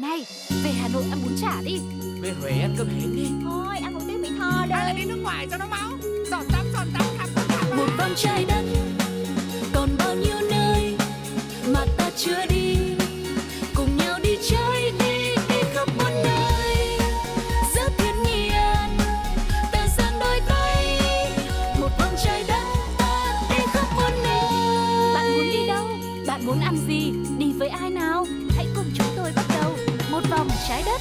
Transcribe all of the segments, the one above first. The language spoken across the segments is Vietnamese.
Này, về Hà Nội ăn bún chả đi. Về Huế ăn cơm hến đi. Thôi, ăn một tiếng Mỹ Tho đây. Hay là đi nước ngoài cho nó máu. Giọt tắm, khắp. Một vòng trái đất, còn bao nhiêu nơi mà ta chưa đi. Cùng nhau đi chơi đi, đi khắp mọi nơi. Rất thiên nhiên, ta dang đôi tay. Một vòng trái đất, ta đi khắp mọi nơi. Bạn muốn đi đâu? Bạn muốn ăn gì? Đi với ai nào? Hãy cùng chúng tôi bắt đầu một vòng trái đất.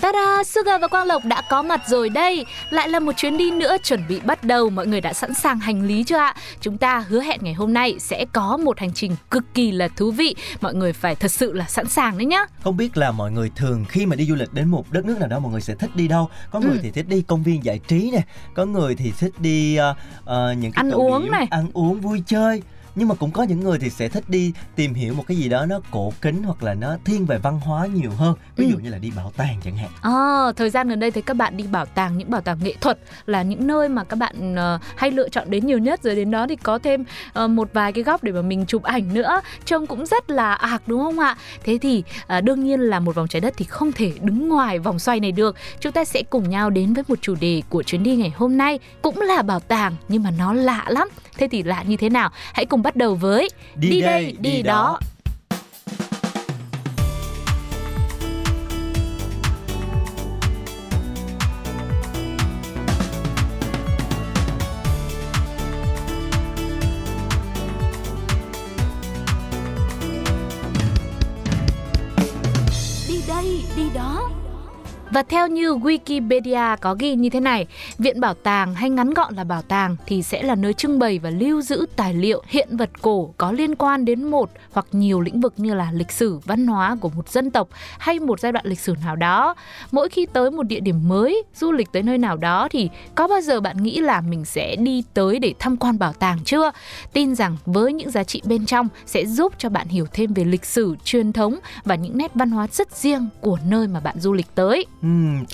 Ta-da! Suga và Quang Lộc đã có mặt rồi đây. Lại là một chuyến đi nữa chuẩn bị bắt đầu. Mọi người đã sẵn sàng hành lý chưa ạ? Chúng ta hứa hẹn ngày hôm nay sẽ có một hành trình cực kỳ là thú vị. Mọi người phải thật sự là sẵn sàng đấy nhá. Không biết là mọi người thường khi mà đi du lịch đến một đất nước nào đó mọi người sẽ thích đi đâu? Có người thì thích đi công viên giải trí nè. Có người thì thích đi những cái tụ điểm ăn uống vui chơi. Nhưng mà cũng có những người thì sẽ thích đi tìm hiểu một cái gì đó nó cổ kính hoặc là nó thiên về văn hóa nhiều hơn. Ví dụ như là đi bảo tàng chẳng hạn. Thời gian gần đây thì các bạn đi bảo tàng, những bảo tàng nghệ thuật là những nơi mà các bạn hay lựa chọn đến nhiều nhất. Rồi đến đó thì có thêm một vài cái góc để mà mình chụp ảnh nữa. Trông cũng rất là ạc đúng không ạ? Thế thì đương nhiên là một vòng trái đất thì không thể đứng ngoài vòng xoay này được. Chúng ta sẽ cùng nhau đến với một chủ đề của chuyến đi ngày hôm nay. Cũng là bảo tàng nhưng mà nó lạ lắm. Thế thì lạ như thế nào? Hãy cùng bắt đầu với Đi đây, đi đó. Đi đây, đi đó. Và theo như Wikipedia có ghi như thế này, viện bảo tàng hay ngắn gọn là bảo tàng thì sẽ là nơi trưng bày và lưu giữ tài liệu, hiện vật cổ có liên quan đến một hoặc nhiều lĩnh vực như là lịch sử, văn hóa của một dân tộc hay một giai đoạn lịch sử nào đó. Mỗi khi tới một địa điểm mới, du lịch tới nơi nào đó thì có bao giờ bạn nghĩ là mình sẽ đi tới để tham quan bảo tàng chưa? Tin rằng với những giá trị bên trong sẽ giúp cho bạn hiểu thêm về lịch sử, truyền thống và những nét văn hóa rất riêng của nơi mà bạn du lịch tới.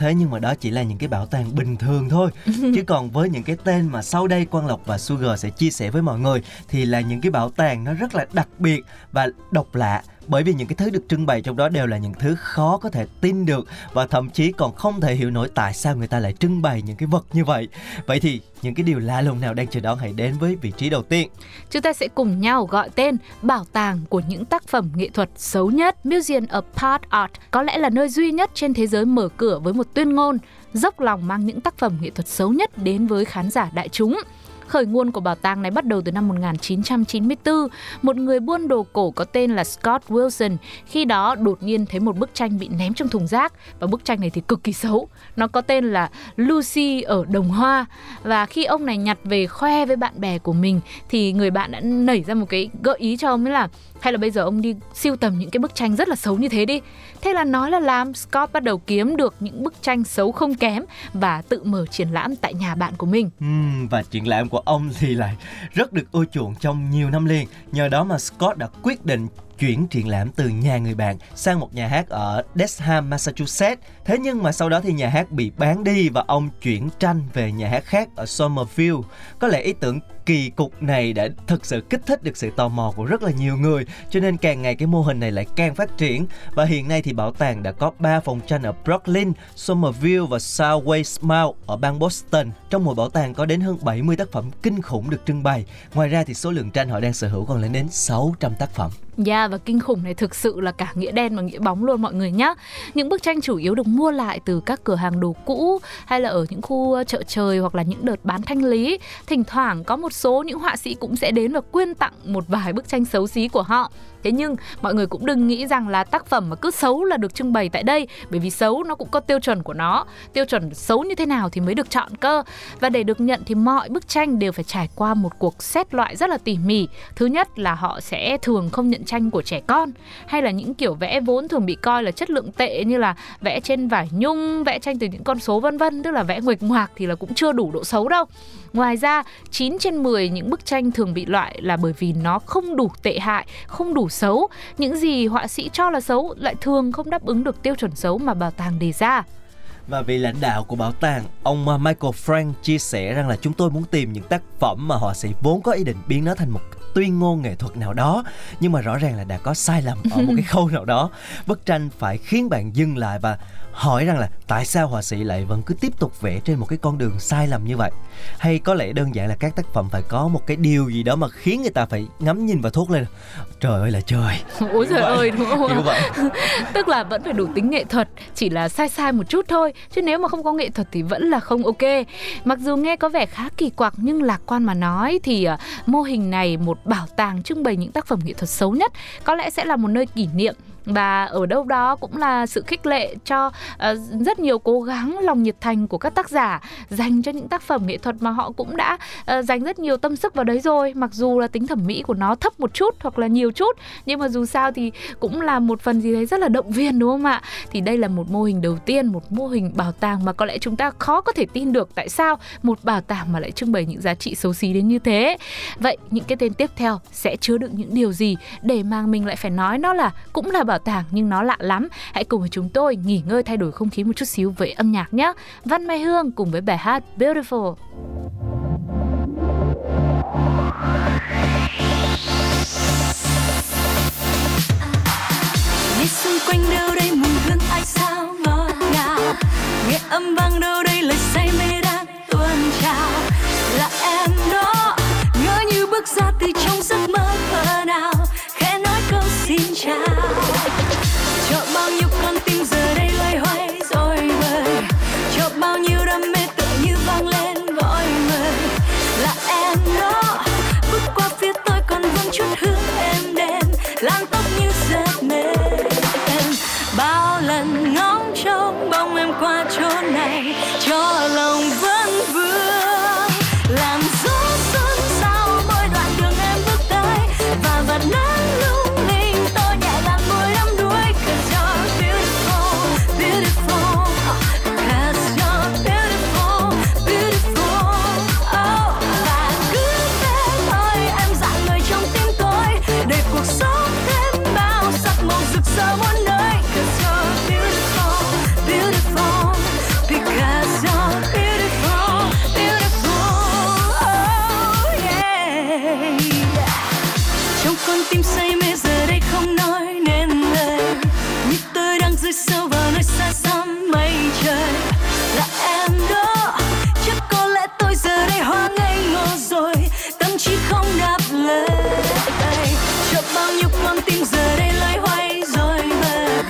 Thế nhưng mà đó chỉ là những cái bảo tàng bình thường thôi. Chứ còn với những cái tên mà sau đây Quang Lộc và Sugar sẽ chia sẻ với mọi người thì là những cái bảo tàng nó rất là đặc biệt và độc lạ. Bởi vì những cái thứ được trưng bày trong đó đều là những thứ khó có thể tin được. Và thậm chí còn không thể hiểu nổi tại sao người ta lại trưng bày những cái vật như vậy. Vậy thì những cái điều lạ lùng nào đang chờ đón, hãy đến với vị trí đầu tiên. Chúng ta sẽ cùng nhau gọi tên bảo tàng của những tác phẩm nghệ thuật xấu nhất. Museum of Bad Art có lẽ là nơi duy nhất trên thế giới mở cửa với một tuyên ngôn dốc lòng mang những tác phẩm nghệ thuật xấu nhất đến với khán giả đại chúng. Khởi nguồn của bảo tàng này bắt đầu từ năm 1994, một người buôn đồ cổ có tên là Scott Wilson khi đó đột nhiên thấy một bức tranh bị ném trong thùng rác và bức tranh này thì cực kỳ xấu. Nó có tên là Lucy ở Đồng Hoa và khi ông này nhặt về khoe với bạn bè của mình thì người bạn đã nảy ra một cái gợi ý cho ông ấy là hay là bây giờ ông đi sưu tầm những cái bức tranh rất là xấu như thế đi. Thế là nói là làm, Scott bắt đầu kiếm được những bức tranh xấu không kém và tự mở triển lãm tại nhà bạn của mình. Và triển lãm của ông thì lại rất được ưa chuộng trong nhiều năm liền. Nhờ đó mà Scott đã quyết định chuyển triển lãm từ nhà người bạn sang một nhà hát ở Dedham, Massachusetts. Thế nhưng mà sau đó thì nhà hát bị bán đi và ông chuyển tranh về nhà hát khác ở Somerville. Có lẽ ý tưởng kỳ cục này đã thực sự kích thích được sự tò mò của rất là nhiều người, cho nên càng ngày cái mô hình này lại càng phát triển. Và hiện nay thì bảo tàng đã có 3 phòng tranh ở Brooklyn, Somerville và Southway Smile ở bang Boston. Trong một bảo tàng có đến hơn 70 tác phẩm kinh khủng được trưng bày. Ngoài ra thì số lượng tranh họ đang sở hữu còn lên đến 600 tác phẩm. Và kinh khủng này thực sự là cả nghĩa đen và nghĩa bóng luôn mọi người nhé. Những bức tranh chủ yếu được mua lại từ các cửa hàng đồ cũ hay là ở những khu chợ trời hoặc là những đợt bán thanh lý. Thỉnh thoảng có một số những họa sĩ cũng sẽ đến và quyên tặng một vài bức tranh xấu xí của họ. Thế nhưng mọi người cũng đừng nghĩ rằng là tác phẩm mà cứ xấu là được trưng bày tại đây, bởi vì xấu nó cũng có tiêu chuẩn của nó. Tiêu chuẩn xấu như thế nào thì mới được chọn cơ. Và để được nhận thì mọi bức tranh đều phải trải qua một cuộc xét loại rất là tỉ mỉ. Thứ nhất là họ sẽ thường không nhận tranh của trẻ con, hay là những kiểu vẽ vốn thường bị coi là chất lượng tệ như là vẽ trên vải nhung, vẽ tranh từ những con số vân vân, tức là vẽ nguệch ngoạc thì là cũng chưa đủ độ xấu đâu. Ngoài ra, 9 trên 10 những bức tranh thường bị loại là bởi vì nó không đủ tệ hại, không đủ xấu. Những gì họa sĩ cho là xấu lại thường không đáp ứng được tiêu chuẩn xấu mà bảo tàng đề ra. Và vị lãnh đạo của bảo tàng, ông Michael Frank chia sẻ rằng là chúng tôi muốn tìm những tác phẩm mà họa sĩ vốn có ý định biến nó thành một tuyên ngôn nghệ thuật nào đó, nhưng mà rõ ràng là đã có sai lầm ở một cái khâu nào đó. Bức tranh phải khiến bạn dừng lại và hỏi rằng là tại sao họa sĩ lại vẫn cứ tiếp tục vẽ trên một cái con đường sai lầm như vậy. Hay có lẽ đơn giản là các tác phẩm phải có một cái điều gì đó mà khiến người ta phải ngắm nhìn và thốt lên trời ơi là trời. Ôi trời ơi, đúng không? Kiểu vậy. Tức là vẫn phải đủ tính nghệ thuật, chỉ là sai một chút thôi, chứ nếu mà không có nghệ thuật thì vẫn là không ok. Mặc dù nghe có vẻ khá kỳ quặc nhưng lạc quan mà nói thì mô hình này, một bảo tàng trưng bày những tác phẩm nghệ thuật xấu nhất, có lẽ sẽ là một nơi kỷ niệm và ở đâu đó cũng là sự khích lệ cho rất nhiều cố gắng, lòng nhiệt thành của các tác giả dành cho những tác phẩm nghệ thuật mà họ cũng đã dành rất nhiều tâm sức vào đấy rồi. Mặc dù là tính thẩm mỹ của nó thấp một chút hoặc là nhiều chút, nhưng mà dù sao thì cũng là một phần gì đấy rất là động viên, đúng không ạ? Thì đây là một mô hình đầu tiên, một mô hình bảo tàng mà có lẽ chúng ta khó có thể tin được tại sao một bảo tàng mà lại trưng bày những giá trị xấu xí đến như thế. Vậy những cái tên tiếp theo sẽ chứa đựng những điều gì để mà mình lại phải nói nó là cũng là bảo tàng nhưng nó lạ lắm? Hãy cùng với chúng tôi nghỉ ngơi, thay đổi không khí một chút xíu với âm nhạc nhé. Văn Mai Hương cùng với bài hát Beautiful. Đi xung quanh đâu đây mùi hương ai sao ngọt ngào, nghe âm vang đâu đây lời say mê đang tuôn trào, là em đó ngỡ như bước ra từ trong giấc mơ mơ nào, khẽ nói câu xin chào. Cho bao nhiêu con tim giờ đây loay hoay rồi vời, cho bao nhiêu đam mê tựa như vang lên vội vời, là em đó bước qua phía tôi còn vương chút hương êm đềm, làm tóc như giấc mê. Bao lần ngóng trông bóng em qua chỗ này, cho lòng vẫn vương làm gió xuân sao mỗi đoạn đường em bước tới, và vạt nắng lung linh tôi nhẹ làm môi đắm đuối. 'Cause you're beautiful, beautiful, 'cause you're beautiful, beautiful. Oh, và cứ thế thôi em dạt người trong tim tôi, để cuộc sống thêm bao sắc màu rực rỡ muôn nơi. Tim say mê giờ đây không nói nên lời, như tôi đang rơi sâu vào nơi xa xăm mây trời, là em đó chắc có lẽ tôi giờ đây hoa ngây ngô rồi, tâm trí không đáp lời. Cho bao nhiêu con tim giờ đây loay hoay rồi mờ,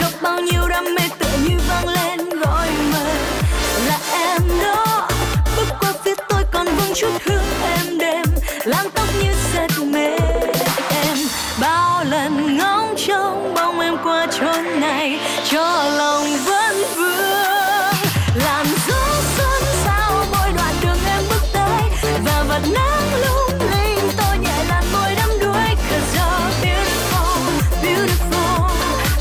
cho bao nhiêu đam mê tựa như vang lên gọi mời, là em đó bước qua phía tôi còn vương chút hương êm đềm, làm tóc như giấc mê. Bao lần ngóng trông bóng em qua chốn này, cho lòng vẫn vương làm gió xuân sao mỗi đoạn đường em bước tới, và vạt nắng lung linh tôi nhẹ làn môi đắm đuối. 'Cause you're beautiful, beautiful,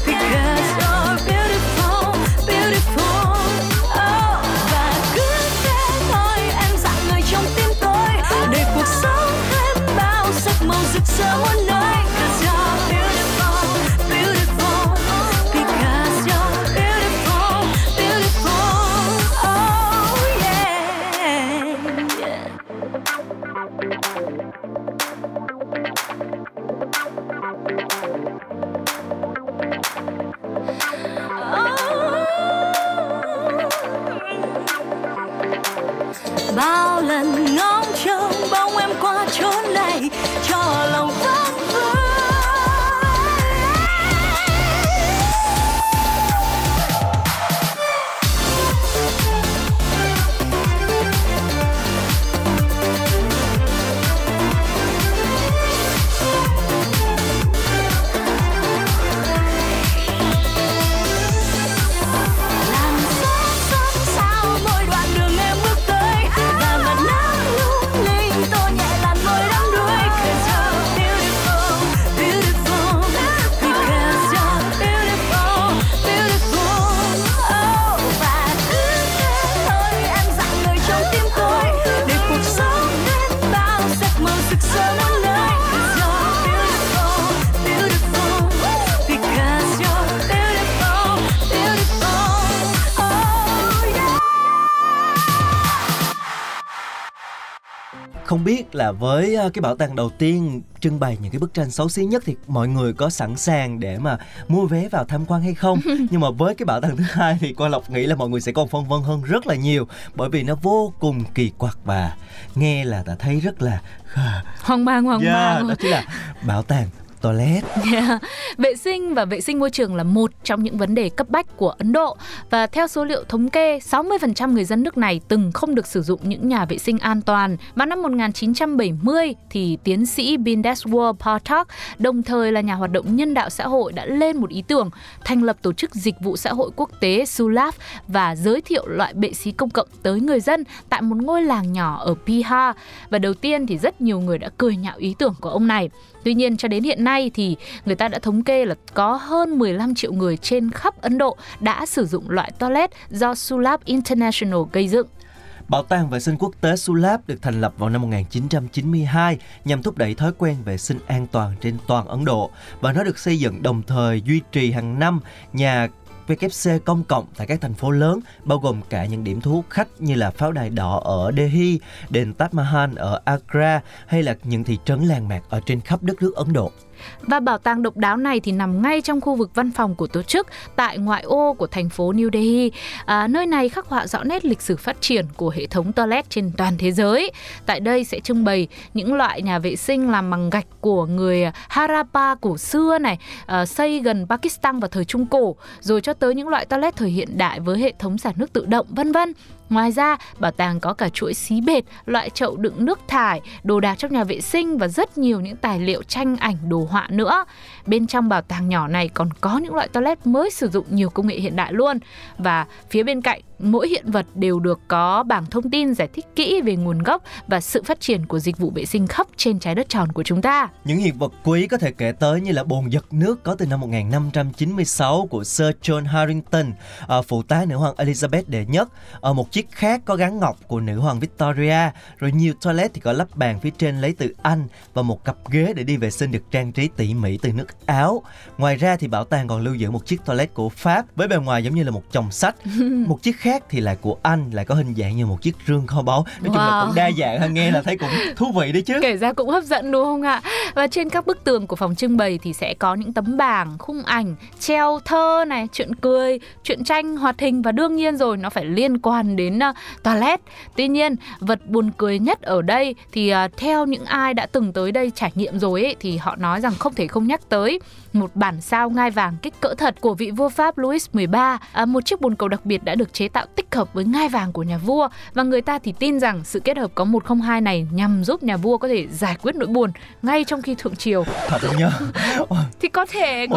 because you're beautiful, beautiful. Oh, và cứ thế thôi em dạt người trong tim tôi, để cuộc sống thêm bao sắc màu rực rỡ muôn nơi. Bao lần ngóng trông bóng em qua chốn này, cho lòng vẫn vương. Làm gió xuân sao mỗi đoạn đường em bước tới, và mặt nắng Không biết là với cái bảo tàng đầu tiên trưng bày những cái bức tranh xấu xí nhất thì mọi người có sẵn sàng để mà mua vé vào tham quan hay không? Nhưng mà với cái bảo tàng thứ hai thì Quang Lộc nghĩ là mọi người sẽ còn phân vân hơn rất là nhiều, bởi vì nó vô cùng kỳ quặc và nghe là đã thấy rất là hoang mang. Đó chính là bảo tàng toilet. Yeah. Vệ sinh và vệ sinh môi trường là một trong những vấn đề cấp bách của Ấn Độ, và theo số liệu thống kê, 60% người dân nước này từng không được sử dụng những nhà vệ sinh an toàn. Vào năm 1970 thì tiến sĩ Bindeshwar Pathak, đồng thời là nhà hoạt động nhân đạo xã hội, đã lên một ý tưởng thành lập tổ chức dịch vụ xã hội quốc tế Sulabh và giới thiệu loại bệ xí công cộng tới người dân tại một ngôi làng nhỏ ở Bihar. Và đầu tiên thì rất nhiều người đã cười nhạo ý tưởng của ông này. Tuy nhiên cho đến hiện nay thì người ta đã thống kê là có hơn 15 triệu người trên khắp Ấn Độ đã sử dụng loại toilet do Sulabh International gây dựng. Bảo tàng vệ sinh quốc tế Sulabh được thành lập vào năm 1992 nhằm thúc đẩy thói quen vệ sinh an toàn trên toàn Ấn Độ, và nó được xây dựng đồng thời duy trì hàng năm nhà WC công cộng tại các thành phố lớn, bao gồm cả những điểm thu hút khách như là pháo đài đỏ ở Delhi, đền Taj Mahal ở Agra hay là những thị trấn làng mạc ở trên khắp đất nước Ấn Độ. Và bảo tàng độc đáo này thì nằm ngay trong khu vực văn phòng của tổ chức tại ngoại ô của thành phố New Delhi. Nơi này khắc họa rõ nét lịch sử phát triển của hệ thống toilet trên toàn thế giới. Tại đây sẽ trưng bày những loại nhà vệ sinh làm bằng gạch của người Harappa cổ xưa này, xây gần Pakistan vào thời Trung Cổ, rồi cho tới những loại toilet thời hiện đại với hệ thống xả nước tự động, vân vân. Ngoài ra, bảo tàng có cả chuỗi xí bệt, loại chậu đựng nước thải, đồ đạc trong nhà vệ sinh và rất nhiều những tài liệu tranh ảnh, đồ họa nữa. Bên trong bảo tàng nhỏ này còn có những loại toilet mới sử dụng nhiều công nghệ hiện đại luôn. Và phía bên cạnh, mỗi hiện vật đều được có bảng thông tin giải thích kỹ về nguồn gốc và sự phát triển của dịch vụ vệ sinh khắp trên trái đất tròn của chúng ta. Những hiện vật quý có thể kể tới như là bồn giật nước có từ năm 1596 của Sir John Harrington, phụ tá nữ hoàng Elizabeth I, một chiếc khác có gắn ngọc của nữ hoàng Victoria, rồi nhiều toilet thì có lắp bàn phía trên lấy từ Anh, và một cặp ghế để đi vệ sinh được trang trí tỉ mỉ từ nước Áo. Ngoài ra thì bảo tàng còn lưu giữ một chiếc toilet của Pháp với bề ngoài giống như là một chồng sách, một chiếc khác thì là của Anh, lại có hình dạng như một chiếc rương kho báu. Nói chung là cũng đa dạng ha, nghe là thấy cũng thú vị đấy chứ. Kể ra cũng hấp dẫn đúng không ạ? Và trên các bức tường của phòng trưng bày thì sẽ có những tấm bảng, khung ảnh, treo thơ này, chuyện cười, chuyện tranh, hoạt hình, và đương nhiên rồi, nó phải liên quan đến toilet. Tuy nhiên, vật buồn cười nhất ở đây thì theo những ai đã từng tới đây trải nghiệm rồi ấy, thì họ nói rằng không thể không nhắc tới một bản sao ngai vàng kích cỡ thật của vị vua Pháp Louis 13. Một chiếc bồn cầu đặc biệt đã được chế tạo tích hợp với ngai vàng của nhà vua, và người ta thì tin rằng sự kết hợp có 102 này nhằm giúp nhà vua có thể giải quyết nỗi buồn ngay trong khi thượng triều. Thật không nhá? Thì có thể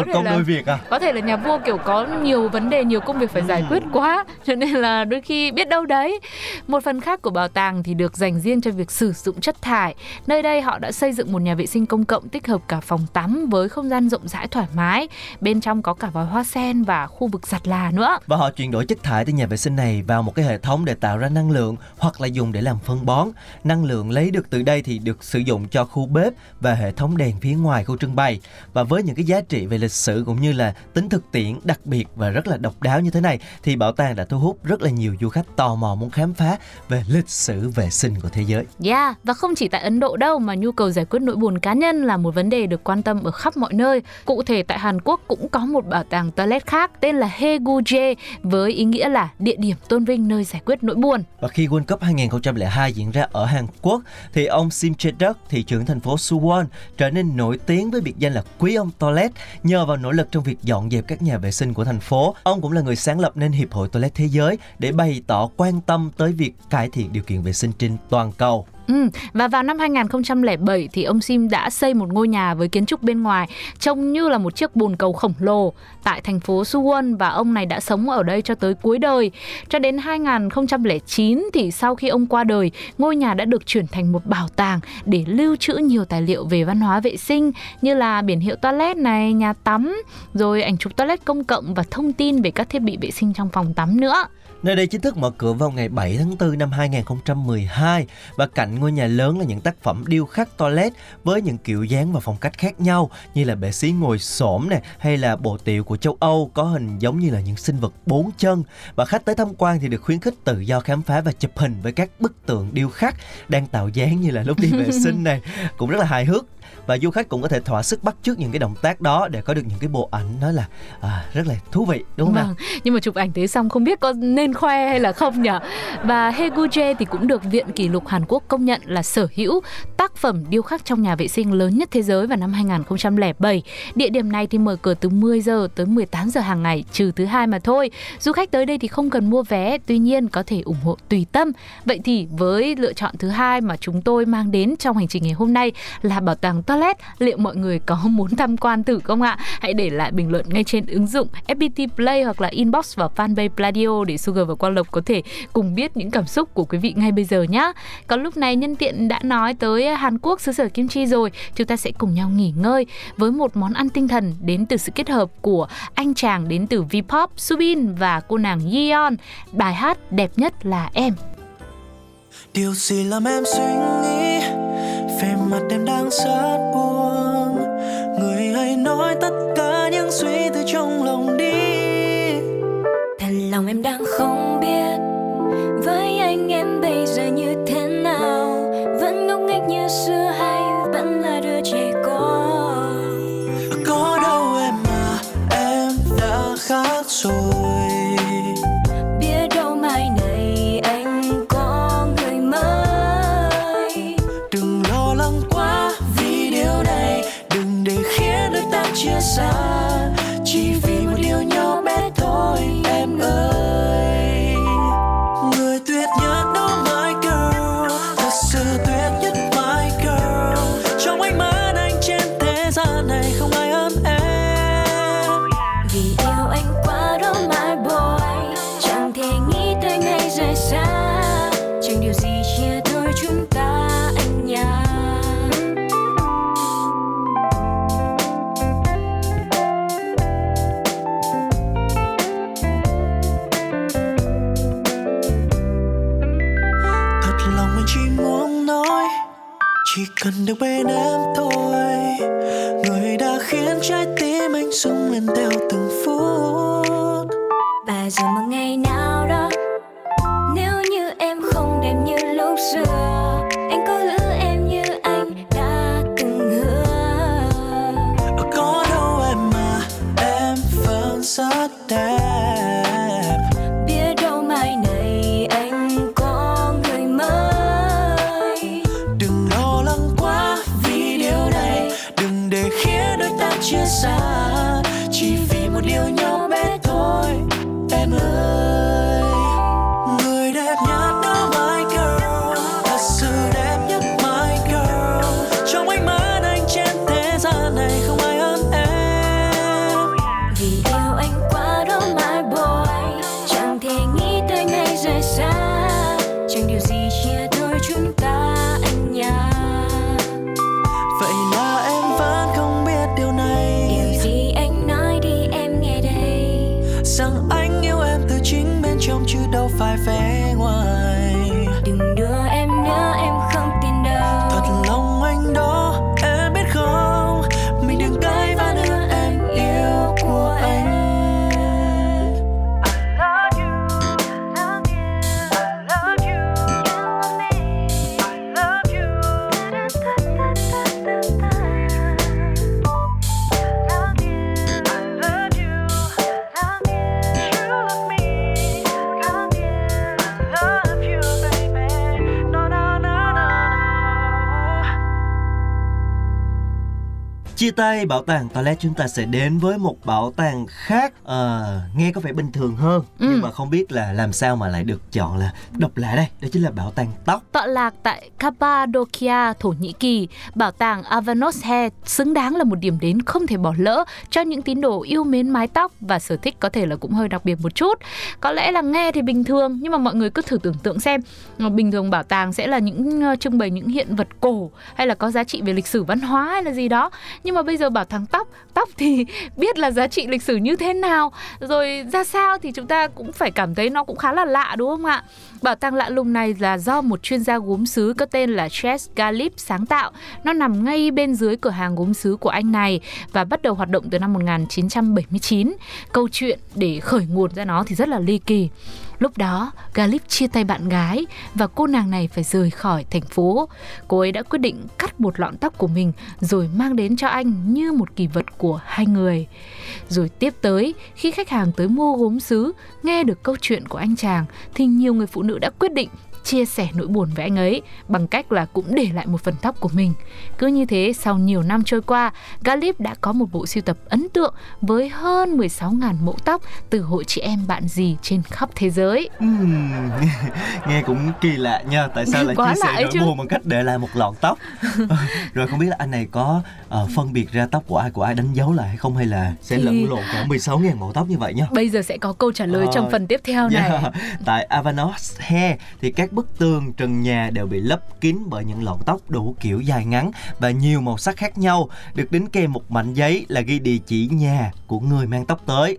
là nhà vua kiểu có nhiều vấn đề, nhiều công việc phải giải quyết quá, cho nên là đôi khi biết đâu đấy. Một phần khác của bảo tàng thì được dành riêng cho việc sử dụng chất thải. Nơi đây họ đã xây dựng một nhà vệ sinh công cộng tích hợp cả phòng tắm với không gian rộng rãi thoải mái. Bên trong có cả vòi hoa sen và khu vực giặt là nữa. Và họ chuyển đổi chất thải từ nhà vệ sinh này vào một cái hệ thống để tạo ra năng lượng, hoặc là dùng để làm phân bón. Năng lượng lấy được từ đây thì được sử dụng cho khu bếp và hệ thống đèn phía ngoài khu trưng bày. Và với những cái giá trị về lịch sử cũng như là tính thực tiễn đặc biệt và rất là độc đáo như thế này thì bảo tàng đã thu hút rất là nhiều du khách tò mò muốn khám phá về lịch sử vệ sinh của thế giới. Yeah, và không chỉ tại Ấn Độ đâu mà nhu cầu giải quyết nỗi buồn cá nhân là một vấn đề được quan tâm ở khắp mọi nơi. Cụ thể tại Hàn Quốc cũng có một bảo tàng toilet khác tên là Haewoojae với ý nghĩa là địa điểm tôn vinh nơi giải quyết nỗi buồn. Và khi World Cup 2002 diễn ra ở Hàn Quốc thì ông Sim Che Duk, thị trưởng thành phố Suwon, trở nên nổi tiếng với biệt danh là Quý ông Toilet nhờ vào nỗ lực trong việc dọn dẹp các nhà vệ sinh của thành phố. Ông cũng là người sáng lập nên Hiệp hội Toilet Thế giới để bày tỏ quan tâm tới việc cải thiện điều kiện vệ sinh trên toàn cầu. Và vào năm 2007 thì ông Sim đã xây một ngôi nhà với kiến trúc bên ngoài trông như là một chiếc bồn cầu khổng lồ tại thành phố Suwon, và ông này đã sống ở đây cho tới cuối đời. Cho đến 2009 thì sau khi ông qua đời, ngôi nhà đã được chuyển thành một bảo tàng để lưu trữ nhiều tài liệu về văn hóa vệ sinh như là biển hiệu toilet này, nhà tắm, rồi ảnh chụp toilet công cộng và thông tin về các thiết bị vệ sinh trong phòng tắm nữa. Nơi đây chính thức mở cửa vào ngày 7 tháng 4 năm 2012 và cạnh ngôi nhà lớn là những tác phẩm điêu khắc toilet với những kiểu dáng và phong cách khác nhau như là bệ xí ngồi xổm này hay là bộ tiệu của châu Âu có hình giống như là những sinh vật bốn chân. Và khách tới tham quan thì được khuyến khích tự do khám phá và chụp hình với các bức tượng điêu khắc đang tạo dáng như là lúc đi vệ sinh này, cũng rất là hài hước. Và du khách cũng có thể thỏa sức bắt chước những cái động tác đó để có được những cái bộ ảnh nói là rất là thú vị, đúng không nào? Nhưng mà chụp ảnh thế xong không biết có nên khoe hay là không nhỉ? Và Haewoojae thì cũng được Viện Kỷ lục Hàn Quốc công nhận là sở hữu tác phẩm điêu khắc trong nhà vệ sinh lớn nhất thế giới vào năm 2007. Địa điểm này thì mở cửa từ 10 giờ tới 18 giờ hàng ngày trừ thứ hai mà thôi. Du khách tới đây thì không cần mua vé, tuy nhiên có thể ủng hộ tùy tâm. Vậy thì với lựa chọn thứ hai mà chúng tôi mang đến trong hành trình ngày hôm nay là bảo tàng toilet, liệu mọi người có muốn tham quan thử không ạ? Hãy để lại bình luận ngay trên ứng dụng FPT Play hoặc là inbox vào fanpage Pladio để Sugar và Quang Lộc có thể cùng biết những cảm xúc của quý vị ngay bây giờ nhé. Còn lúc này nhân tiện đã nói tới Hàn Quốc, xứ sở kim chi rồi, chúng ta sẽ cùng nhau nghỉ ngơi với một món ăn tinh thần đến từ sự kết hợp của anh chàng đến từ Vpop, Subin và cô nàng Yeon. Bài hát đẹp nhất là em. Điều gì làm em suy nghĩ về mặt em đang rất buồn, người hãy nói tất cả những suy từ trong lòng đi. Thật lòng em đang không biết với anh em bây giờ như thế nào, vẫn ngốc nghếch như xưa hay vẫn là đứa trẻ con. Có đâu em mà em đã khác rồi. Chỉ vì một điều nhỏ bé thôi em ơi. Người tuyệt nhất đó my girl, thật sự tuyệt nhất my girl. Trong ánh mắt anh trên thế gian này không ai hơn em. Vì yêu anh quá đó my boy, chẳng thể nghĩ tới ngày rời xa. Chẳng điều gì chia đôi chúng ta anh nhá. Chỉ cần được bên em thôi, người đã khiến trái tim anh rung lên theo từng phút. Và giờ một ngày nào đó, nếu như em không đẹp như lúc xưa, anh có lỡ em như anh đã từng hứa. Có đâu em mà em vẫn rất đẹp. Chia xa chỉ vì một điều nhỏ bé thôi em ơi. Người đẹp nhất đó my girl, thật sự đẹp nhất my girl. Trong ánh mắt anh trên thế gian này không ai hơn em. Vì yêu anh quá đó my boy, chẳng thể nghĩ tới ngày rời xa. Chẳng điều gì chia đôi chúng ta anh nhá. Vậy là em vẫn không rằng anh yêu em từ chính bên trong chứ đâu phải vẻ ngoài. Đừng đưa em nữa em không tin đâu. Thật lòng anh đó em biết không, mình đừng cãi vã nữa em yêu của anh. I love you, love you, I love you, I love you. Chia tay bảo tàng toilet, chúng ta sẽ đến với một bảo tàng khác. Nghe có vẻ bình thường hơn, nhưng mà không biết là làm sao mà lại được chọn là độc lạ đây. Đó chính là bảo tàng tóc. Tọa lạc tại Cappadocia, Thổ Nhĩ Kỳ, bảo tàng Avanos Hair xứng đáng là một điểm đến không thể bỏ lỡ cho những tín đồ yêu mến mái tóc và sở thích có thể là cũng hơi đặc biệt một chút. Có lẽ là nghe thì bình thường, nhưng mà mọi người cứ thử tưởng tượng xem. Bình thường bảo tàng sẽ là những trưng bày những hiện vật cổ hay là có giá trị về lịch sử văn hóa hay là gì đó. Nhưng mà bây giờ bảo tàng tóc tóc thì biết là giá trị lịch sử như thế nào, rồi ra sao thì chúng ta cũng phải cảm thấy nó cũng khá là lạ, đúng không ạ? Bảo tàng lạ lùng này là do một chuyên gia gốm sứ có tên là Chess Galip sáng tạo. Nó nằm ngay bên dưới cửa hàng gốm sứ của anh này và bắt đầu hoạt động từ năm 1979. Câu chuyện để khởi nguồn ra nó thì rất là ly kỳ. Lúc đó, Galip chia tay bạn gái và cô nàng này phải rời khỏi thành phố. Cô ấy đã quyết định cắt một lọn tóc của mình rồi mang đến cho anh như một kỷ vật của hai người. Rồi tiếp tới, khi khách hàng tới mua gốm sứ, nghe được câu chuyện của anh chàng thì nhiều người phụ nữ đã quyết định chia sẻ nỗi buồn với anh ấy bằng cách là cũng để lại một phần tóc của mình. Cứ như thế, sau nhiều năm trôi qua, Galip đã có một bộ sưu tập ấn tượng với hơn 16.000 mẫu tóc từ hội chị em bạn dì trên khắp thế giới. Nghe cũng kỳ lạ nha, tại sao lại chia sẻ nỗi buồn bằng cách để lại một lọn tóc? Rồi không biết là anh này có phân biệt ra tóc của ai đánh dấu lại hay không, hay là sẽ lẫn lộn cả 16.000 mẫu tóc như vậy nha. Bây giờ sẽ có câu trả lời trong phần tiếp theo này. Tại Avanos Hair thì các bức tường, trần nhà đều bị lấp kín bởi những lọn tóc đủ kiểu dài ngắn và nhiều màu sắc khác nhau, được đính kèm một mảnh giấy là ghi địa chỉ nhà của người mang tóc tới.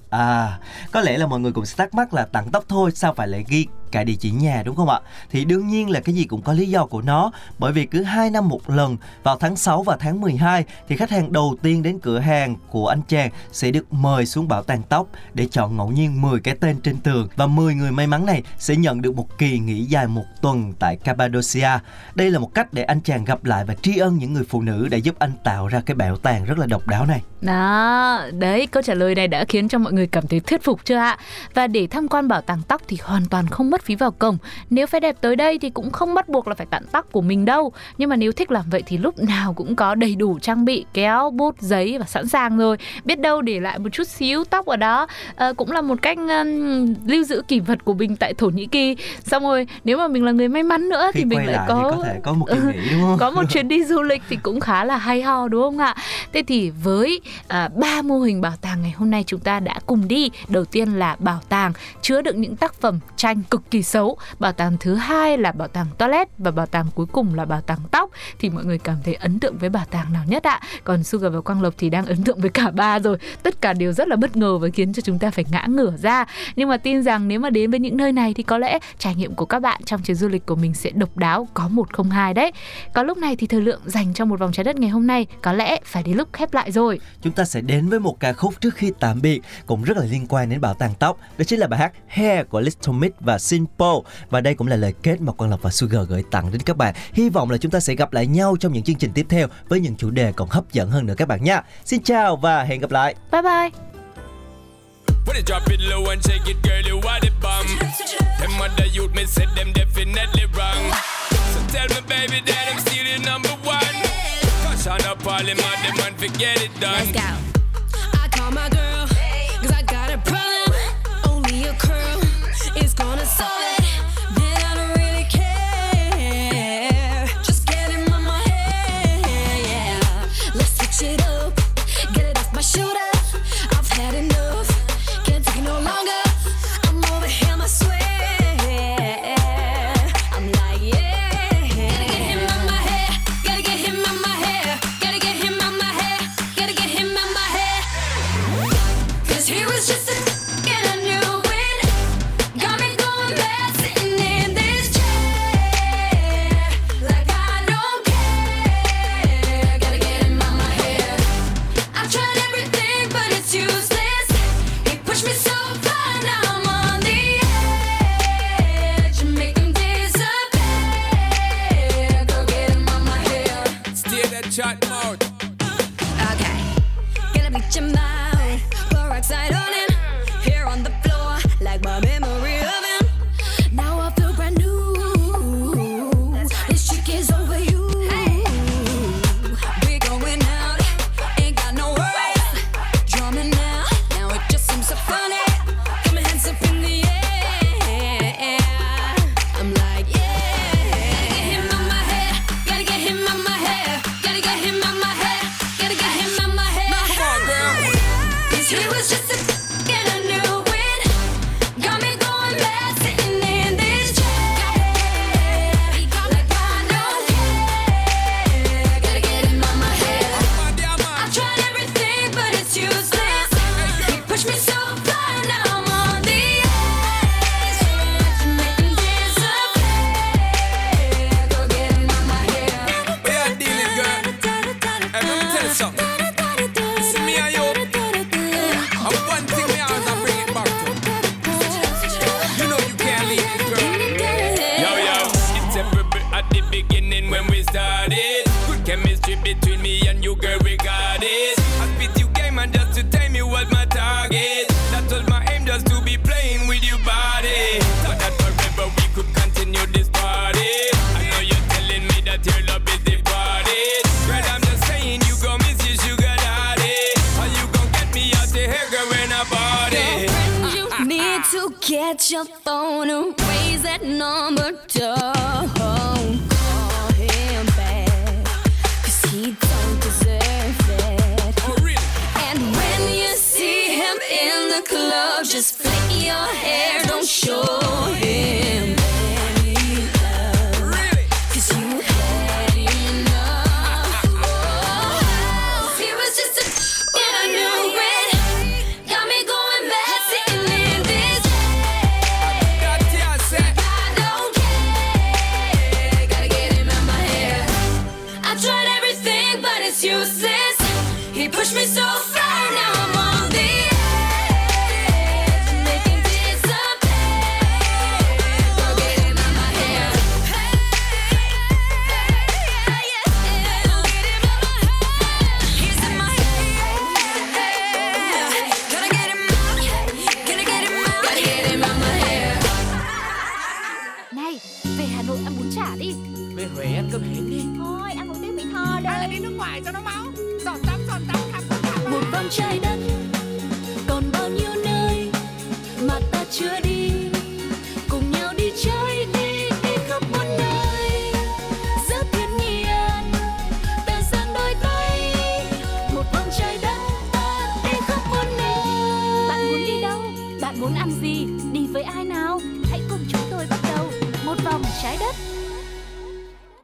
Có lẽ là mọi người cũng sẽ thắc mắc là tặng tóc thôi sao phải lại ghi cả địa chỉ nhà, đúng không ạ? Thì đương nhiên là cái gì cũng có lý do của nó, bởi vì cứ 2 năm một lần, vào tháng 6 và tháng 12 thì khách hàng đầu tiên đến cửa hàng của anh chàng sẽ được mời xuống bảo tàng tóc để chọn ngẫu nhiên 10 cái tên trên tường, và 10 người may mắn này sẽ nhận được một kỳ nghỉ dài một tuần tại Cappadocia. Đây là một cách để anh chàng gặp lại và tri ân những người phụ nữ đã giúp anh tạo ra cái bảo tàng rất là độc đáo này. Đó, đấy, câu trả lời này đã khiến cho mọi người cảm thấy thuyết phục chưa ạ? Và để tham quan bảo tàng tóc thì hoàn toàn không mất phí vào cổng. Nếu phải đẹp tới đây thì cũng không bắt buộc là phải tặng tóc của mình đâu. Nhưng mà nếu thích làm vậy thì lúc nào cũng có đầy đủ trang bị, kéo, bút, giấy và sẵn sàng rồi. Biết đâu để lại một chút xíu tóc ở đó cũng là một cách lưu giữ kỷ vật của mình tại Thổ Nhĩ Kỳ. Xong rồi nếu mà mình là người may mắn nữa thì mình lại có thể có một kỳ nghỉ, đúng không? Có một chuyến đi du lịch thì cũng khá là hay ho, đúng không ạ? Thế thì với 3 mô hình bảo tàng ngày hôm nay chúng ta đã cùng đi. Đầu tiên là bảo tàng chứa đựng những tác phẩm tranh cực kỳ xấu, bảo tàng thứ hai là bảo tàng toilet, và bảo tàng cuối cùng là bảo tàng tóc. Thì mọi người cảm thấy ấn tượng với bảo tàng nào nhất ạ? Còn Sugar và Quang Lộc thì đang ấn tượng với cả ba rồi. Tất cả đều rất là bất ngờ và khiến cho chúng ta phải ngã ngửa ra. Nhưng mà tin rằng nếu mà đến với những nơi này thì có lẽ trải nghiệm của các bạn trong chuyến du lịch của mình sẽ độc đáo, có 102 đấy. Còn lúc này thì thời lượng dành cho Một Vòng Trái Đất ngày hôm nay có lẽ phải đến lúc khép lại rồi. Chúng ta sẽ đến với một ca khúc trước khi tạm biệt cũng rất là liên quan đến bảo tàng tóc. Đó chính là bài hát Hair của Little Mix và Simple. Và đây cũng là lời kết mà Quang Lộc và Sugar gửi tặng đến các bạn. Hy vọng là chúng ta sẽ gặp lại nhau trong những chương trình tiếp theo với những chủ đề còn hấp dẫn hơn nữa các bạn nha. Xin chào và hẹn gặp lại. Bye bye. Let's go. I call my girl, cause I got a problem. Only a curl is gonna solve it. Man, I don't really care. Just get him on my head, yeah. Let's switch it up, get it off my shoulder. I've had enough, can't take no longer. I'm over him, I swear. I'm like, yeah. Gotta get him on my head, gotta get him on my hair, gotta get him on my head, gotta get him on my head. Cause he was just a Get your phone and raise that number, don't call him back, cause he don't deserve it. Oh, really? And when you see him in the club, just flick your hair, don't show him any love, really? Cause you had enough. Oh, he was just a and I knew it. Useless. He pushed me so far, now I'm on the edge, making disappear. Go get him out my hair. Go get him out my hair. He's in my hair. Gotta get him out. Gotta get him out. Gotta get him out my hair. Này, về Hà Nội ăn bún chả đi. Về Huế ăn cơm hến đi. Thôi, ăn bún tiếp Mỹ Tho đây. Hay là đi nước ngoài cho nó máu. Giọt tắm, khắp. Một vòng trái đất.